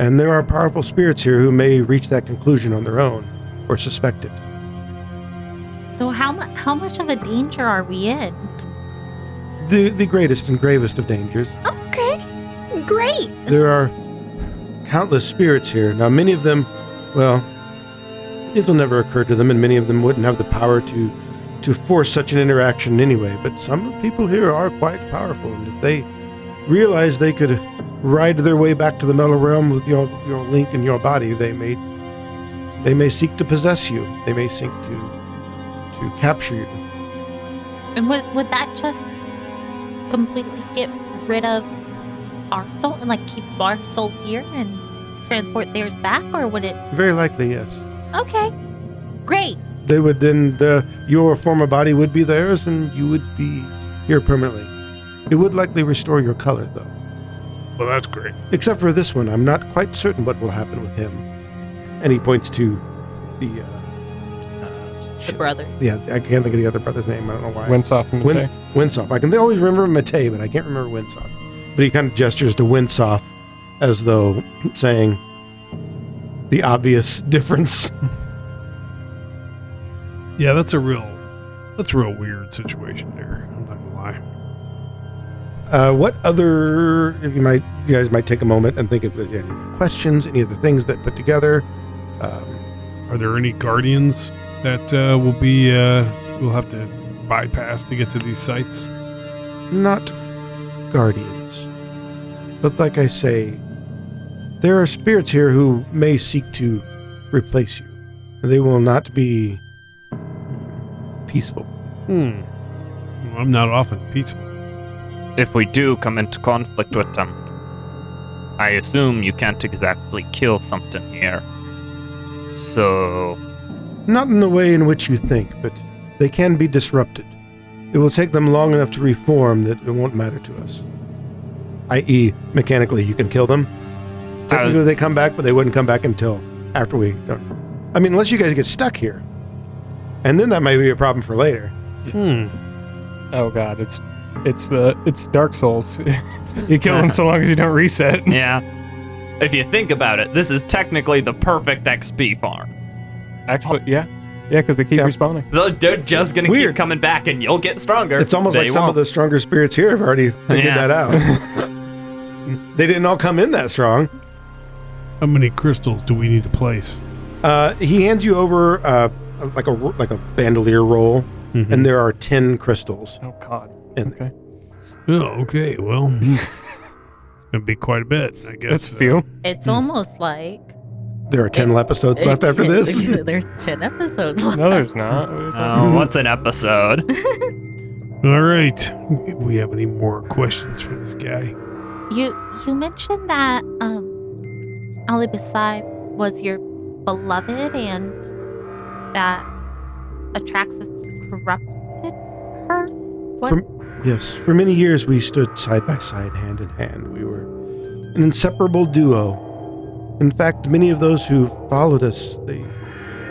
And there are powerful spirits here who may reach that conclusion on their own, or suspect it. So how mu- how much of a danger are we in? The the greatest and gravest of dangers. Okay, great. There are countless spirits here. Now, many of them, well, it'll never occur to them, and many of them wouldn't have the power to, to force such an interaction anyway. But some people here are quite powerful, and if they realize they could... ride their way back to the metal realm with your your link in your body, they may they may seek to possess you. They may seek to to capture you. And would would that just completely get rid of our soul and like keep our soul here and transport theirs back, or would it? Very likely, yes. Okay, great. They would then the your former body would be theirs, and you would be here permanently. It would likely restore your color, though. Well, that's great. Except for this one. I'm not quite certain what will happen with him. And he points to the... Uh, uh, the brother. Yeah, I can't think of the other brother's name. I don't know why. Winsoth and Matei. Win- Winsoth. I can always remember Matei, but I can't remember Winsoth. But he kind of gestures to Winsoth as though saying the obvious difference. Yeah, that's a real... That's a real weird situation there. I'm not going to lie. Uh, what other, you might, you guys might take a moment and think of any questions, any of the things that put together. Um, Are there any guardians that uh, will be, uh, we'll have to bypass to get to these sites? Not guardians. But like I say, there are spirits here who may seek to replace you. They will not be peaceful. Hmm. Well, I'm not often peaceful. If we do come into conflict with them, I assume you can't exactly kill something here. So... Not in the way in which you think, but they can be disrupted. It will take them long enough to reform that it won't matter to us. that is, mechanically, you can kill them. Technically, was... they come back, but they wouldn't come back until after we... Don't... I mean, unless you guys get stuck here. And then that might be a problem for later. Hmm. Oh, God, it's... It's the it's Dark Souls. You kill yeah. them so long as you don't reset. Yeah. If you think about it, this is technically the perfect X P farm. Actually, yeah. Yeah, because they keep yeah. respawning. They're, they're just going to keep coming back, and you'll get stronger. It's almost they like some won't. of the stronger spirits here have already figured yeah. that out. They didn't all come in that strong. How many crystals do we need to place? Uh, he hands you over uh, like a like a bandolier roll, mm-hmm. and there are ten crystals. Oh, God. In okay. There. Oh, okay. Well, it's going to be quite a bit, I guess. That's a few. It's mm. almost like... There are ten it, episodes it, left after this. There's ten episodes left. No, there's not. There's no, not. What's an episode? All right. If we have any more questions for this guy. You you mentioned that um, Ali Besai was your beloved and that Atraxus corrupted her? What? For, yes. For many years, we stood side by side, hand in hand. We were an inseparable duo. In fact, many of those who followed us, they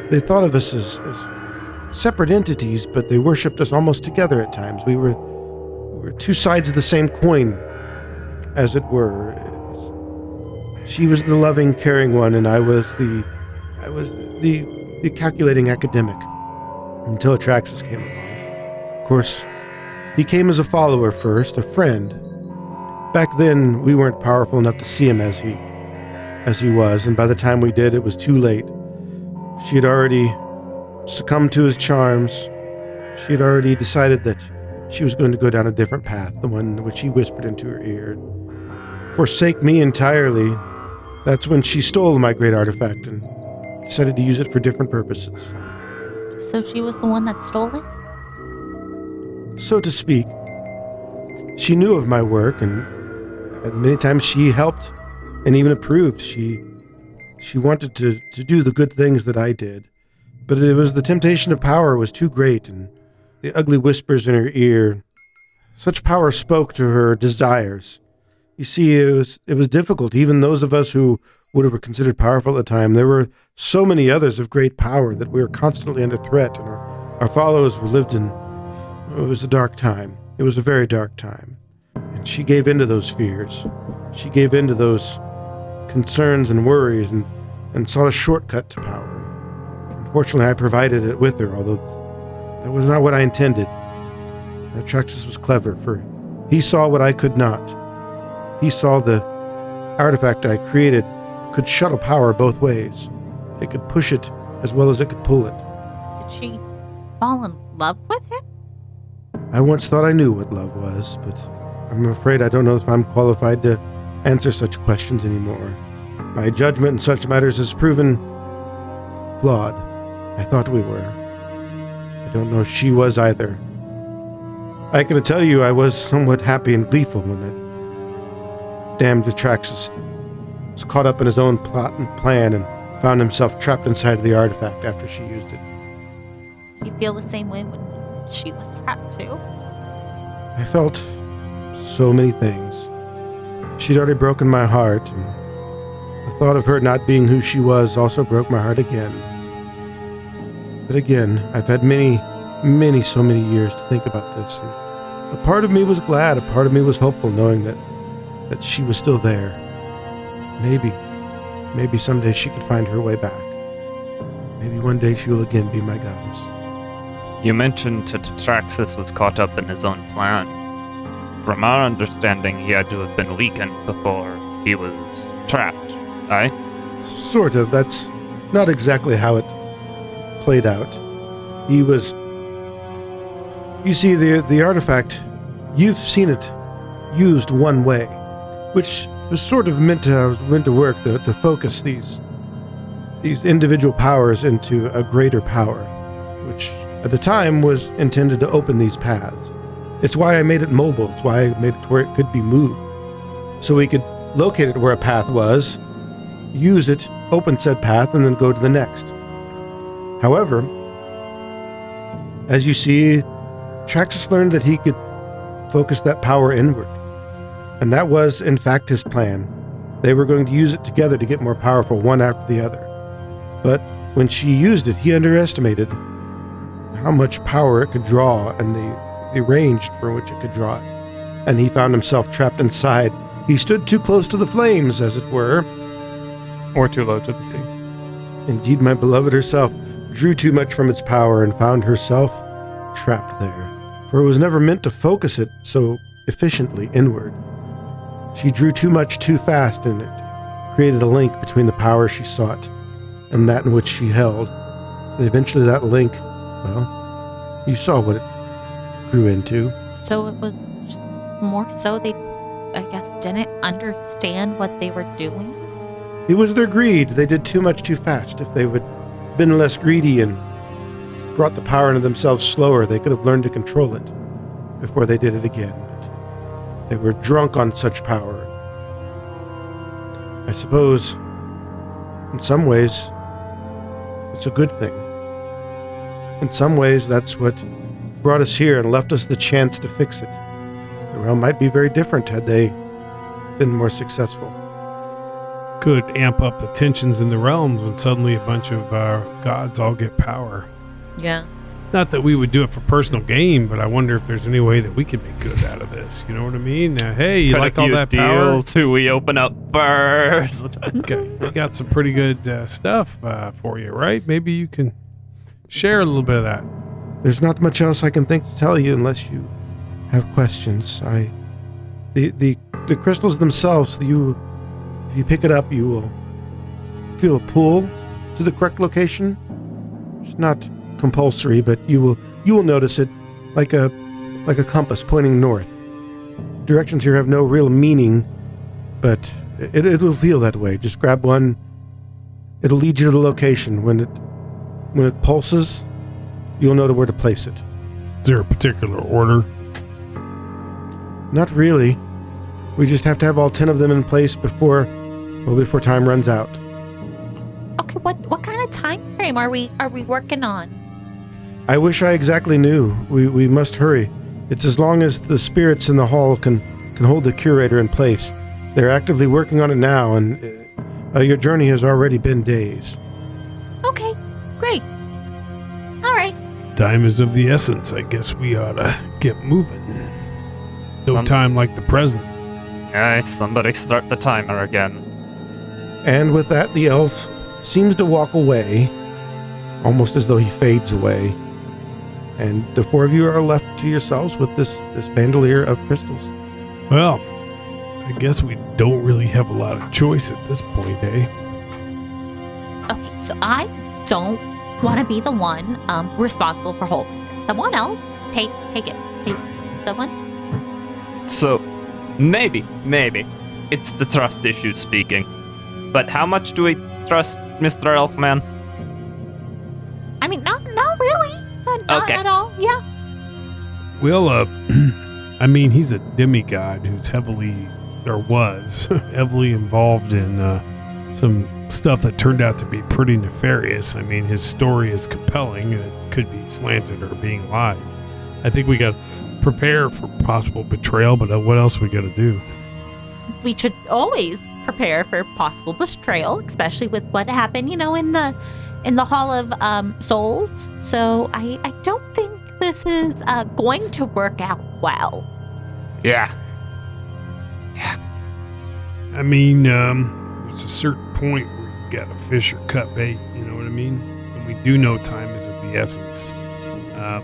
they thought of us as, as separate entities, but they worshipped us almost together at times. We were, we were two sides of the same coin, as it were. She was the loving, caring one, and I was the I was the the calculating academic, until Atraxus came along. Of course, he came as a follower first, a friend. Back then, we weren't powerful enough to see him as he... as he was, and by the time we did, it was too late. She had already succumbed to his charms. She had already decided that she was going to go down a different path, the one which he whispered into her ear. Forsake me entirely. That's when she stole my great artifact and decided to use it for different purposes. So she was the one that stole it? So to speak. She knew of my work, and many times she helped and even approved. She she wanted to, to do the good things that I did, but it was the temptation of power was too great, and the ugly whispers in her ear. Such power spoke to her desires. You see, it was it was difficult. Even those of us who would have been considered powerful at the time, there were so many others of great power that we were constantly under threat, and our, our followers were lived in... It was a dark time. It was a very dark time. And she gave in to those fears. She gave in to those... concerns and worries, and, and sought a shortcut to power. Unfortunately, I provided it with her, although that was not what I intended. Atraxus was clever, for he saw what I could not. He saw the artifact I created could shuttle power both ways. It could push it as well as it could pull it. Did she fall in love with it? I once thought I knew what love was, but I'm afraid I don't know if I'm qualified to answer such questions anymore. My judgment in such matters is proven flawed. I thought we were. I don't know if she was either. I can tell you I was somewhat happy and gleeful when that damned Atraxus was caught up in his own plot and plan and found himself trapped inside of the artifact after she used it. Did you feel the same way when she was trapped too? I felt so many things. She'd already broken my heart, and the thought of her not being who she was also broke my heart again. But again, I've had many, many, so many years to think about this, and a part of me was glad, a part of me was hopeful, knowing that, that she was still there. Maybe, maybe someday she could find her way back. Maybe one day she will again be my goddess. You mentioned that Atraxus was caught up in his own plan. From our understanding, he had to have been weakened before he was trapped, right? Sort of. That's not exactly how it played out. He was... You see, the the artifact, you've seen it used one way, which was sort of meant to, meant to work to, to focus these, these individual powers into a greater power, which at the time was intended to open these paths. It's why I made it mobile. It's why I made it where it could be moved. So we could locate it where a path was, use it, open said path, and then go to the next. However, as you see, Atraxus learned that he could focus that power inward. And that was, in fact, his plan. They were going to use it together to get more powerful, one after the other. But when she used it, he underestimated how much power it could draw and the the range for which it could draw it, and he found himself trapped inside. He stood too close to the flames, as it were. Or too low to the sea. Indeed, my beloved herself drew too much from its power and found herself trapped there, for it was never meant to focus it so efficiently inward. She drew too much too fast in it, created a link between the power she sought and that in which she held, and eventually that link, well, you saw what it grew into. So it was just more so they, I guess, didn't understand what they were doing? It was their greed. They did too much too fast. If they would been less greedy and brought the power into themselves slower, they could have learned to control it before they did it again. They were drunk on such power. I suppose, in some ways, it's a good thing. In some ways, that's what brought us here and left us the chance to fix it. The realm might be very different had they been more successful. Could amp up the tensions in the realms when suddenly a bunch of uh, gods all get power. Yeah. Not that we would do it for personal gain, but I wonder if there's any way that we can make good out of this. You know what I mean? Now, hey, you Cut like all that deals power? Who we open up first. Okay. We got some pretty good uh, stuff uh, for you, right? Maybe you can share a little bit of that. There's not much else I can think to tell you unless you have questions. I, the the the crystals themselves, you, if you pick it up, you will feel a pull to the correct location. It's not compulsory, but you will you will notice it like a like a compass pointing north. Directions here have no real meaning, but it it'll feel that way. Just grab one. It'll lead you to the location. When it when it pulses, you'll know where to place it. Is there a particular order? Not really. We just have to have all ten of them in place before well before time runs out. Okay, what what kind of time frame are we are we working on? I wish I exactly knew. We we must hurry. It's as long as the spirits in the hall can, can hold the curator in place. They're actively working on it now, and uh, your journey has already been days. Okay, great. All right. Time is of the essence. I guess we ought to get moving. No um, time like the present. All right, somebody start the timer again. And with that, the elf seems to walk away, almost as though he fades away. And the four of you are left to yourselves with this, this bandolier of crystals. Well, I guess we don't really have a lot of choice at this point, eh? Okay, so I don't want to be the one um, responsible for holding this. Someone else, take take it. Take someone. So, maybe, maybe. It's the trust issue speaking. But how much do we trust Mister Elfman? I mean, not, not really. Not okay. At all, yeah. Well, uh, I mean, he's a demigod who's heavily, or was, heavily involved in uh, some stuff that turned out to be pretty nefarious. I mean, his story is compelling, and it could be slanted or being lied. I think we got to prepare for possible betrayal, but uh, what else we got to do? We should always prepare for possible betrayal, especially with what happened, you know, in the... in the Hall of um, Souls, so I, I don't think this is uh, going to work out well. Yeah. Yeah. I mean, um, there's a certain point where you gotta fish or cut bait, you know what I mean? And we do know time is of the essence. Um,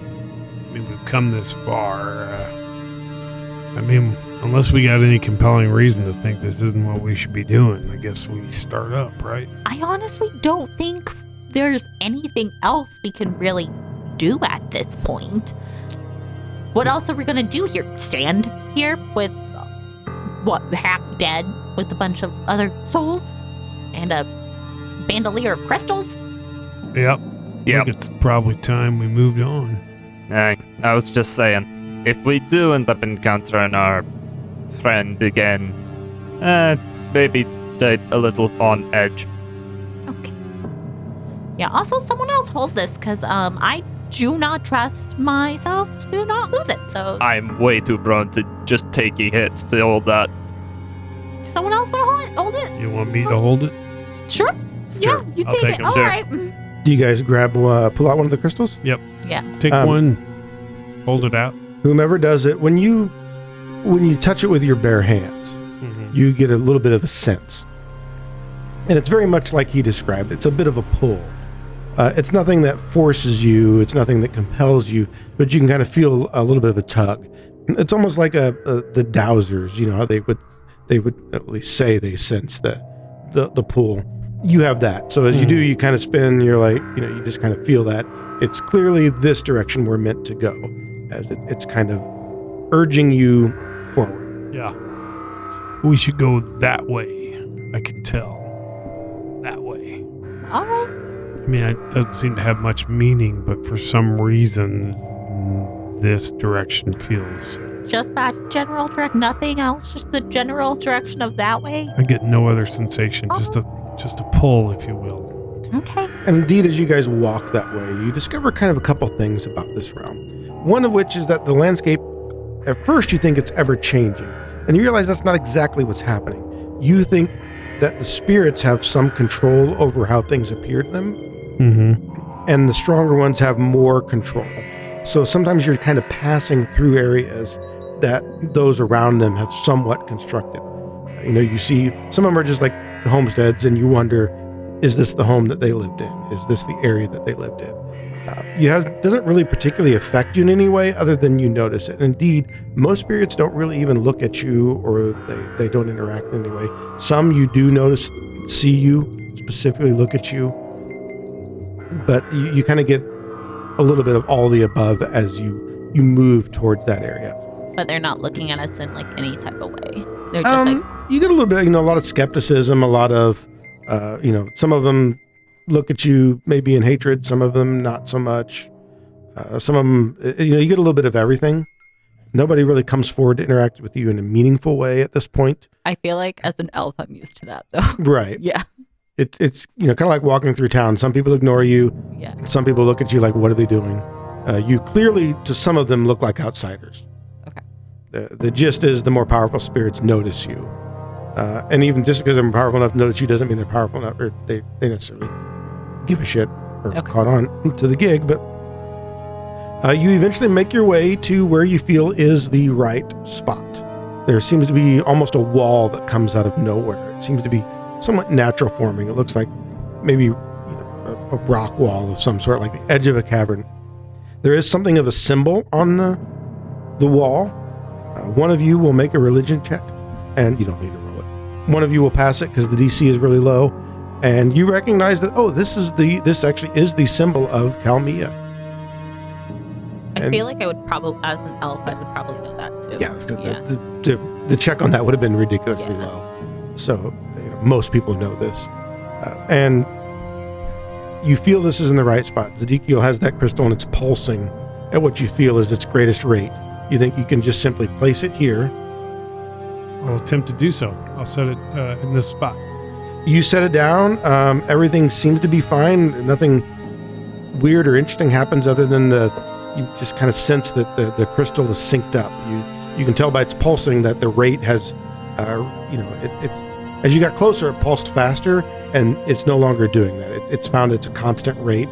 I mean, we've come this far. Uh, I mean, unless we got any compelling reason to think this isn't what we should be doing, I guess we start up, right? I honestly don't think there's anything else we can really do at this point. What else are we gonna do here? Stand here with what, half dead with a bunch of other souls and a bandolier of crystals? Yep. Yep. I think it's probably time we moved on. I, I was just saying, if we do end up encountering our friend again, uh, maybe stay a little on edge. Yeah, also someone else hold this, because um, I do not trust myself to not lose it, so... I'm way too prone to just take a hit to hold that. Someone else want to hold it? Hold it. You want me hold to hold it? it? Sure. Yeah, sure. You take, take it. All sure. right. Do you guys grab, uh, pull out one of the crystals? Yep. Yeah. Take um, one, hold it out. Whomever does it, when you when you touch it with your bare hands, mm-hmm. you get a little bit of a sense. And it's very much like he described. It's a bit of a pull. Uh, it's nothing that forces you, it's nothing that compels you, but you can kind of feel a little bit of a tug. It's almost like a, a the dowsers, you know, how they would they would at least say they sense the the, the pull. You have that. So as mm. you do, you kind of spin, you're like, you know, you just kind of feel that. It's clearly this direction we're meant to go, as it, it's kind of urging you forward. Yeah. We should go that way. I can tell. That way. All right. I mean, it doesn't seem to have much meaning, but for some reason, this direction feels... Just that general direction, nothing else? Just the general direction of that way? I get no other sensation, oh. just a just a pull, if you will. Okay. And indeed, as you guys walk that way, you discover kind of a couple things about this realm. One of which is that the landscape, at first you think it's ever-changing, and you realize that's not exactly what's happening. You think that the spirits have some control over how things appear to them, mm-hmm. and the stronger ones have more control. So sometimes you're kind of passing through areas that those around them have somewhat constructed. You know, you see some of them are just like the homesteads, and you wonder, is this the home that they lived in? Is this the area that they lived in? Uh, you have, it doesn't really particularly affect you in any way other than you notice it. Indeed, most spirits don't really even look at you, or they, they don't interact in any way. Some you do notice, see you, specifically look at you. But you, you kind of get a little bit of all the above as you, you move towards that area. But they're not looking at us in like any type of way. They're just um, like... You get a little bit, you know, a lot of skepticism, a lot of, uh, you know, some of them look at you maybe in hatred, some of them not so much. Uh, some of them, you know, you get a little bit of everything. Nobody really comes forward to interact with you in a meaningful way at this point. I feel like as an elf, I'm used to that though. Right. Yeah. It, it's, you know, kind of like walking through town. Some people ignore you. Yeah. Some people look at you like, what are they doing? Uh, you clearly, to some of them, look like outsiders. Okay. The, the gist is the more powerful spirits notice you. Uh, and even just because they're powerful enough to notice you doesn't mean they're powerful enough, or they, they necessarily give a shit or okay. caught on to the gig. But uh, you eventually make your way to where you feel is the right spot. There seems to be almost a wall that comes out of nowhere. It seems to be somewhat natural forming. It looks like maybe, you know, a, a rock wall of some sort, like the edge of a cavern. There is something of a symbol on the the wall. Uh, one of you will make a religion check, and you don't need to roll it. One of you will pass it because the D C is really low, and you recognize that, oh, this is the this actually is the symbol of Kalmia. I and, feel like I would probably, as an elf, I would probably know that too. Yeah, yeah. The, the, the, the check on that would have been ridiculously yeah. low. So. Most people know this. Uh, and you feel this is in the right spot. Zedekiel has that crystal and it's pulsing at what you feel is its greatest rate. You think you can just simply place it here? I'll attempt to do so. I'll set it uh, in this spot. You set it down. Um, everything seems to be fine. Nothing weird or interesting happens other than the, you just kind of sense that the, the crystal is synced up. You you can tell by its pulsing that the rate has, uh, you know, it, it's, as you got closer, it pulsed faster, and it's no longer doing that. It, it's found it's a constant rate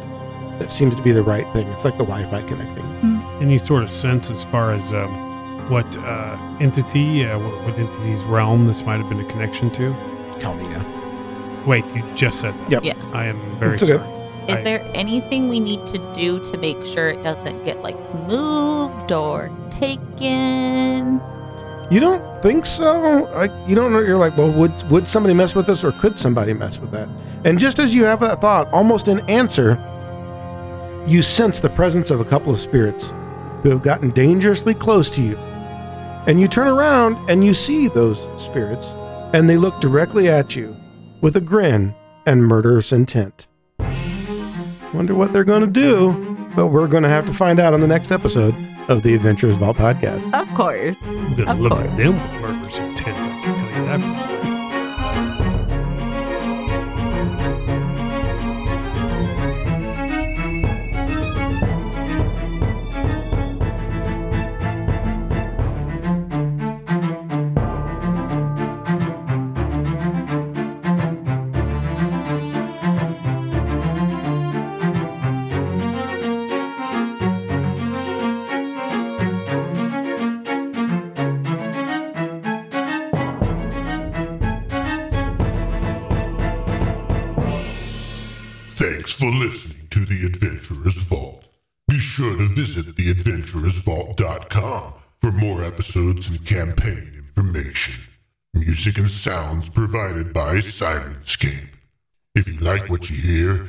that seems to be the right thing. It's like the Wi-Fi connecting. Mm. Any sort of sense as far as um, what uh, entity, uh, what, what entity's realm this might have been a connection to? Kalmia. Wait, you just said that. Yep. Yeah. I am very it's okay. sorry. Is I, there anything we need to do to make sure it doesn't get, like, moved or taken? You don't think so? Like, you don't know. You're like, well, would would somebody mess with this, or could somebody mess with that? And just as you have that thought, almost in answer, you sense the presence of a couple of spirits who have gotten dangerously close to you. And you turn around and you see those spirits, and they look directly at you with a grin and murderous intent. Wonder what they're going to do, but we're going to have to find out on the next episode of the Adventurers' Vault podcast. Of course. I'm going to look at them with murderous intent, I can tell you that. adventurers vault dot com for more episodes and campaign information. Music and sounds provided by Sirenscape. If you like what you hear,